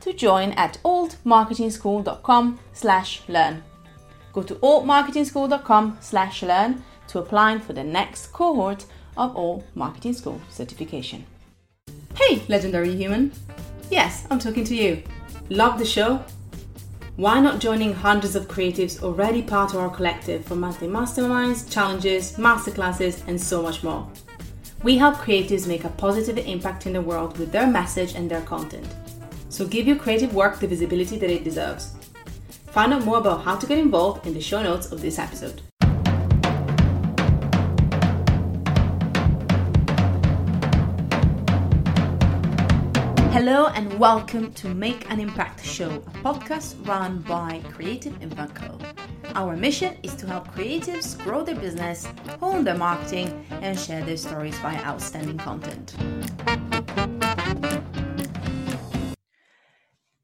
to join at altmarketingschool.com/learn. Go to altmarketingschool.com/learn to apply for the next cohort of Alt Marketing School certification. Hey, legendary human. Yes, I'm talking to you. Love the show? Why not joining hundreds of creatives already part of our collective for monthly masterminds, challenges, masterclasses, and so much more? We help creatives make a positive impact in the world with their message and their content. So give your creative work the visibility that it deserves. Find out more about how to get involved in the show notes of this episode. Hello and welcome to Make an Impact Show, a podcast run by Creative Impact Co. Our mission is to help creatives grow their business, hone their marketing, and share their stories via outstanding content.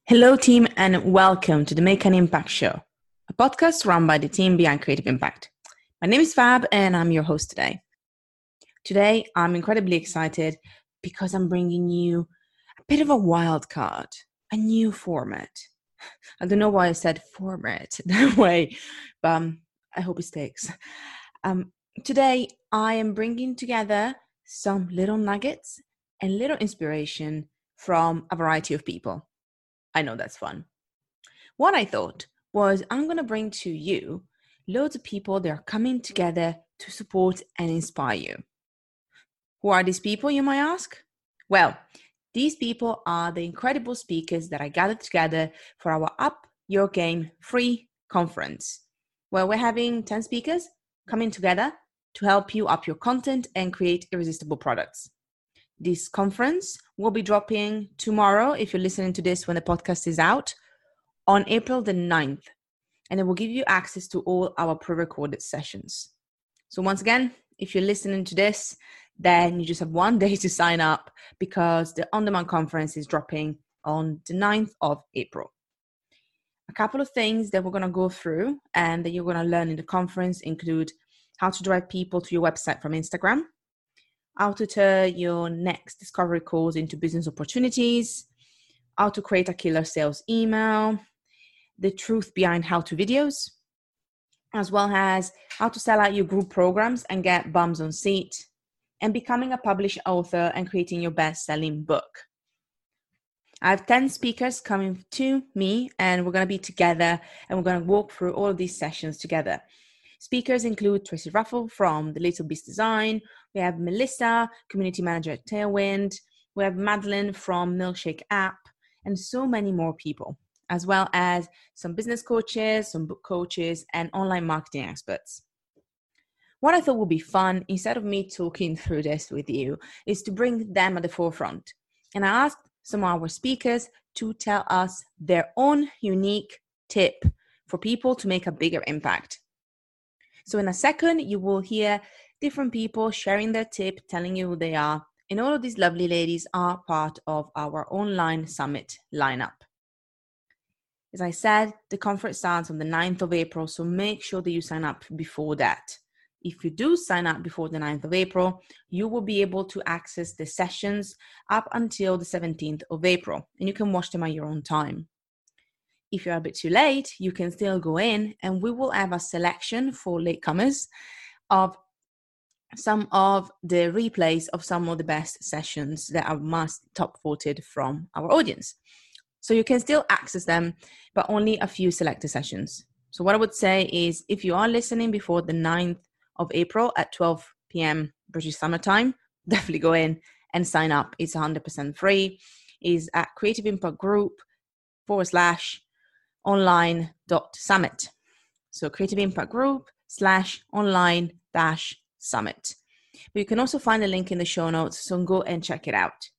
Hello team and welcome to the Make an Impact Show, a podcast run by the team behind Creative Impact. My name is Fab and I'm your host today. Today I'm incredibly excited because I'm bringing you a bit of a wild card, a new format. I don't know why I said format that way, but I hope it sticks. Today I am bringing together some little nuggets and little inspiration from a variety of people. I know that's fun. What I thought was I'm going to bring to you loads of people that are coming together to support and inspire you. Who are these people, you might ask? Well, these people are the incredible speakers that I gathered together for our Up Your Game free conference, where we're having 10 speakers coming together to help you up your content and create irresistible products. This conference will be dropping tomorrow, if you're listening to this when the podcast is out, on April the 9th. And it will give you access to all our pre-recorded sessions. So once again, if you're listening to this, then you just have one day to sign up because the on-demand conference is dropping on the 9th of April. A couple of things that we're going to go through and that you're going to learn in the conference include how to direct people to your website from Instagram, how to turn your next discovery calls into business opportunities, how to create a killer sales email, the truth behind how-to videos, as well as how to sell out your group programs and get bums on seat, and becoming a published author and creating your best-selling book. I have 10 speakers coming to me, and we're going to be together, and we're going to walk through all of these sessions together. Speakers include Tracy Ruffle from The Little Beast Design. We have Melissa, community manager at Tailwind. We have Madeline from Milkshake app, and so many more people, as well as some business coaches, some book coaches, and online marketing experts. What I thought would be fun, instead of me talking through this with you, is to bring them at the forefront. And I asked some of our speakers to tell us their own unique tip for people to make a bigger impact. So in a second, you will hear different people sharing their tip, telling you who they are. And all of these lovely ladies are part of our online summit lineup. As I said, the conference starts on the 9th of April, so make sure that you sign up before that. If you do sign up before the 9th of April, you will be able to access the sessions up until the 17th of April, and you can watch them at your own time. If you're a bit too late, you can still go in, and we will have a selection for latecomers of some of the replays of some of the best sessions that are top voted from our audience. So you can still access them, but only a few selected sessions. So what I would say is, if you are listening before the 9th of April at 12 p.m. British Summer Time, definitely go in and sign up. It's 100% free. It's at creativeimpactgroup.com/online.summit. So creativeimpactgroup.com/online-summit. But you can also find a link in the show notes, so go and check it out.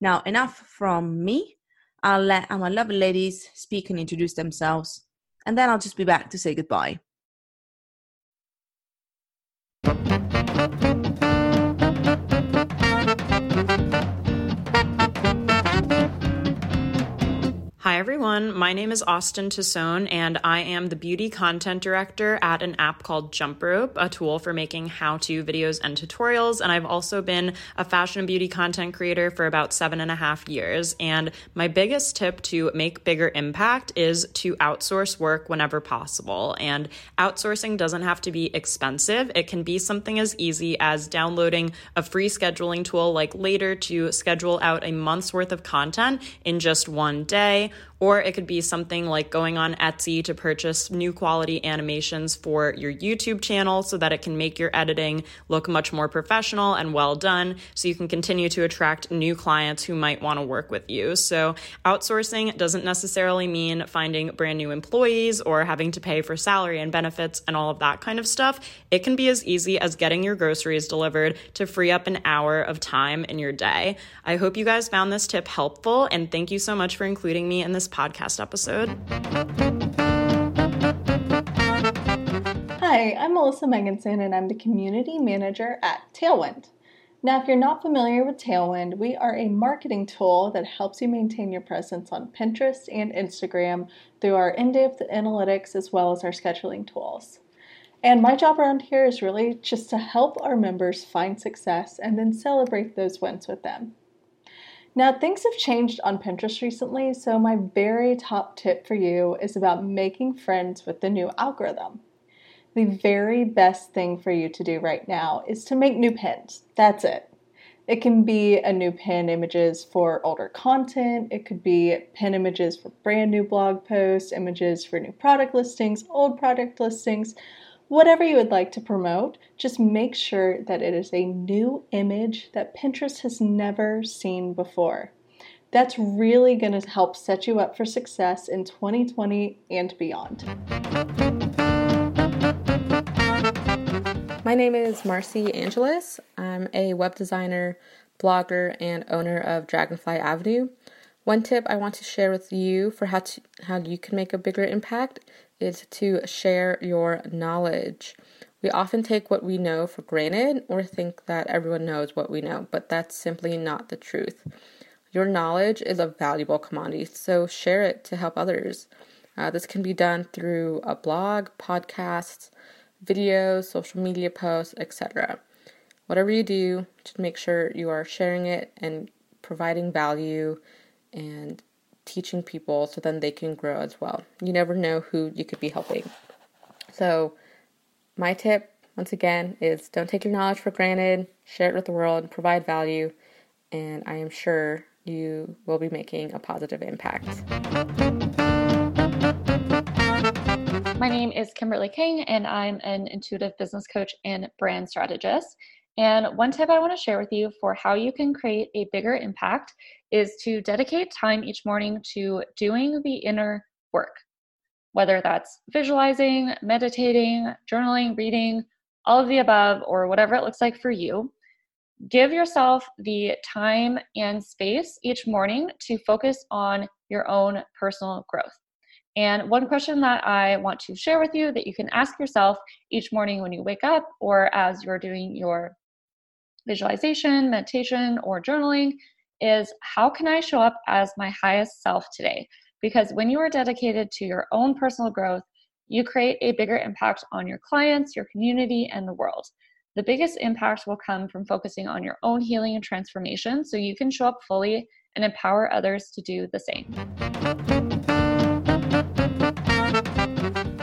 Now, enough from me. I'll let our lovely ladies speak and introduce themselves, and then I'll just be back to say goodbye. Hi everyone, my name is Austin Tassone, and I am the beauty content director at an app called Jump Rope, a tool for making how-to videos and tutorials. And I've also been a fashion and beauty content creator for about 7.5 years. And my biggest tip to make bigger impact is to outsource work whenever possible. And outsourcing doesn't have to be expensive. It can be something as easy as downloading a free scheduling tool like Later to schedule out a month's worth of content in just one day. Or it could be something like going on Etsy to purchase new quality animations for your YouTube channel so that it can make your editing look much more professional and well done, so you can continue to attract new clients who might want to work with you. So outsourcing doesn't necessarily mean finding brand new employees or having to pay for salary and benefits and all of that kind of stuff. It can be as easy as getting your groceries delivered to free up an hour of time in your day. I hope you guys found this tip helpful, and thank you so much for including me in this podcast episode. Hi, I'm Melissa Megenson, and I'm the community manager at Tailwind. Now, if you're not familiar with Tailwind, we are a marketing tool that helps you maintain your presence on Pinterest and Instagram through our in-depth analytics as well as our scheduling tools. And my job around here is really just to help our members find success and then celebrate those wins with them. Now, things have changed on Pinterest recently, so my very top tip for you is about making friends with the new algorithm. The very best thing for you to do right now is to make new pins. That's it. It can be a new pin images for older content. It could be pin images for brand new blog posts, images for new product listings, old product listings. Whatever you would like to promote, just make sure that it is a new image that Pinterest has never seen before. That's really going to help set you up for success in 2020 and beyond. My name is Marcy Angelis. I'm a web designer, blogger, and owner of Dragonfly Avenue. One tip I want to share with you for how you can make a bigger impact is to share your knowledge. We often take what we know for granted or think that everyone knows what we know, but that's simply not the truth. Your knowledge is a valuable commodity, so share it to help others. This can be done through a blog, podcasts, videos, social media posts, etc. Whatever you do, just make sure you are sharing it and providing value and teaching people, so then they can grow as well. You never know who you could be helping. So my tip, once again, is don't take your knowledge for granted, share it with the world, provide value, and I am sure you will be making a positive impact. My name is Kimberly King, and I'm an intuitive business coach and brand strategist. And one tip I want to share with you for how you can create a bigger impact is to dedicate time each morning to doing the inner work, whether that's visualizing, meditating, journaling, reading, all of the above, or whatever it looks like for you. Give yourself the time and space each morning to focus on your own personal growth. And one question that I want to share with you that you can ask yourself each morning when you wake up or as you're doing your visualization, meditation, or journaling is, how can I show up as my highest self today? Because when you are dedicated to your own personal growth, you create a bigger impact on your clients, your community, and the world. The biggest impact will come from focusing on your own healing and transformation, so you can show up fully and empower others to do the same.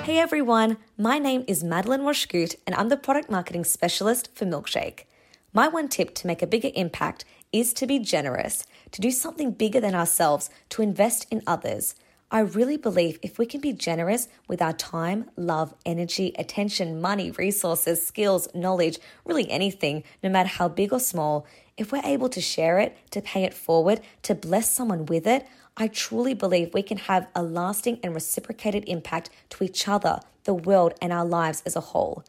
Hey everyone, my name is Madeline Washgoot, and I'm the product marketing specialist for Milkshake. My one tip to make a bigger impact is to be generous, to do something bigger than ourselves, to invest in others. I really believe if we can be generous with our time, love, energy, attention, money, resources, skills, knowledge, really anything, no matter how big or small, if we're able to share it, to pay it forward, to bless someone with it, I truly believe we can have a lasting and reciprocated impact to each other, the world, and our lives as a whole.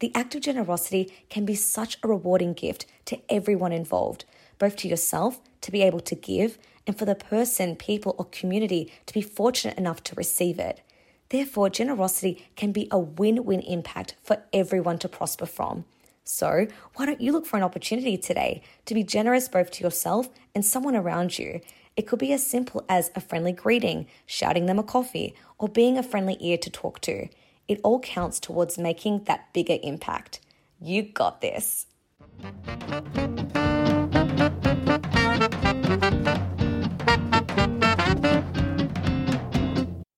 The act of generosity can be such a rewarding gift to everyone involved, both to yourself, to be able to give, and for the person, people, or community to be fortunate enough to receive it. Therefore, generosity can be a win-win impact for everyone to prosper from. So, why don't you look for an opportunity today to be generous both to yourself and someone around you? It could be as simple as a friendly greeting, shouting them a coffee, or being a friendly ear to talk to. It all counts towards making that bigger impact. You got this.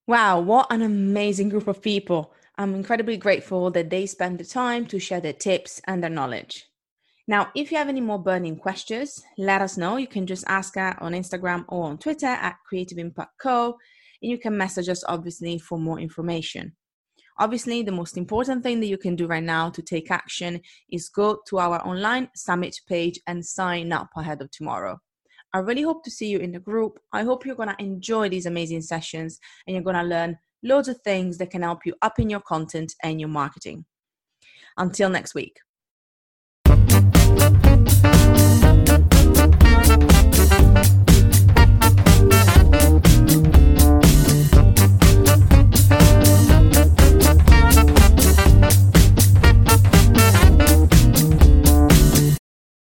Wow, what an amazing group of people. I'm incredibly grateful that they spend the time to share their tips and their knowledge. Now, if you have any more burning questions, let us know. You can just ask her on Instagram or on Twitter at Creative Impact Co. And you can message us, obviously, for more information. Obviously, the most important thing that you can do right now to take action is go to our online summit page and sign up ahead of tomorrow. I really hope to see you in the group. I hope you're going to enjoy these amazing sessions and you're going to learn loads of things that can help you up in your content and your marketing. Until next week.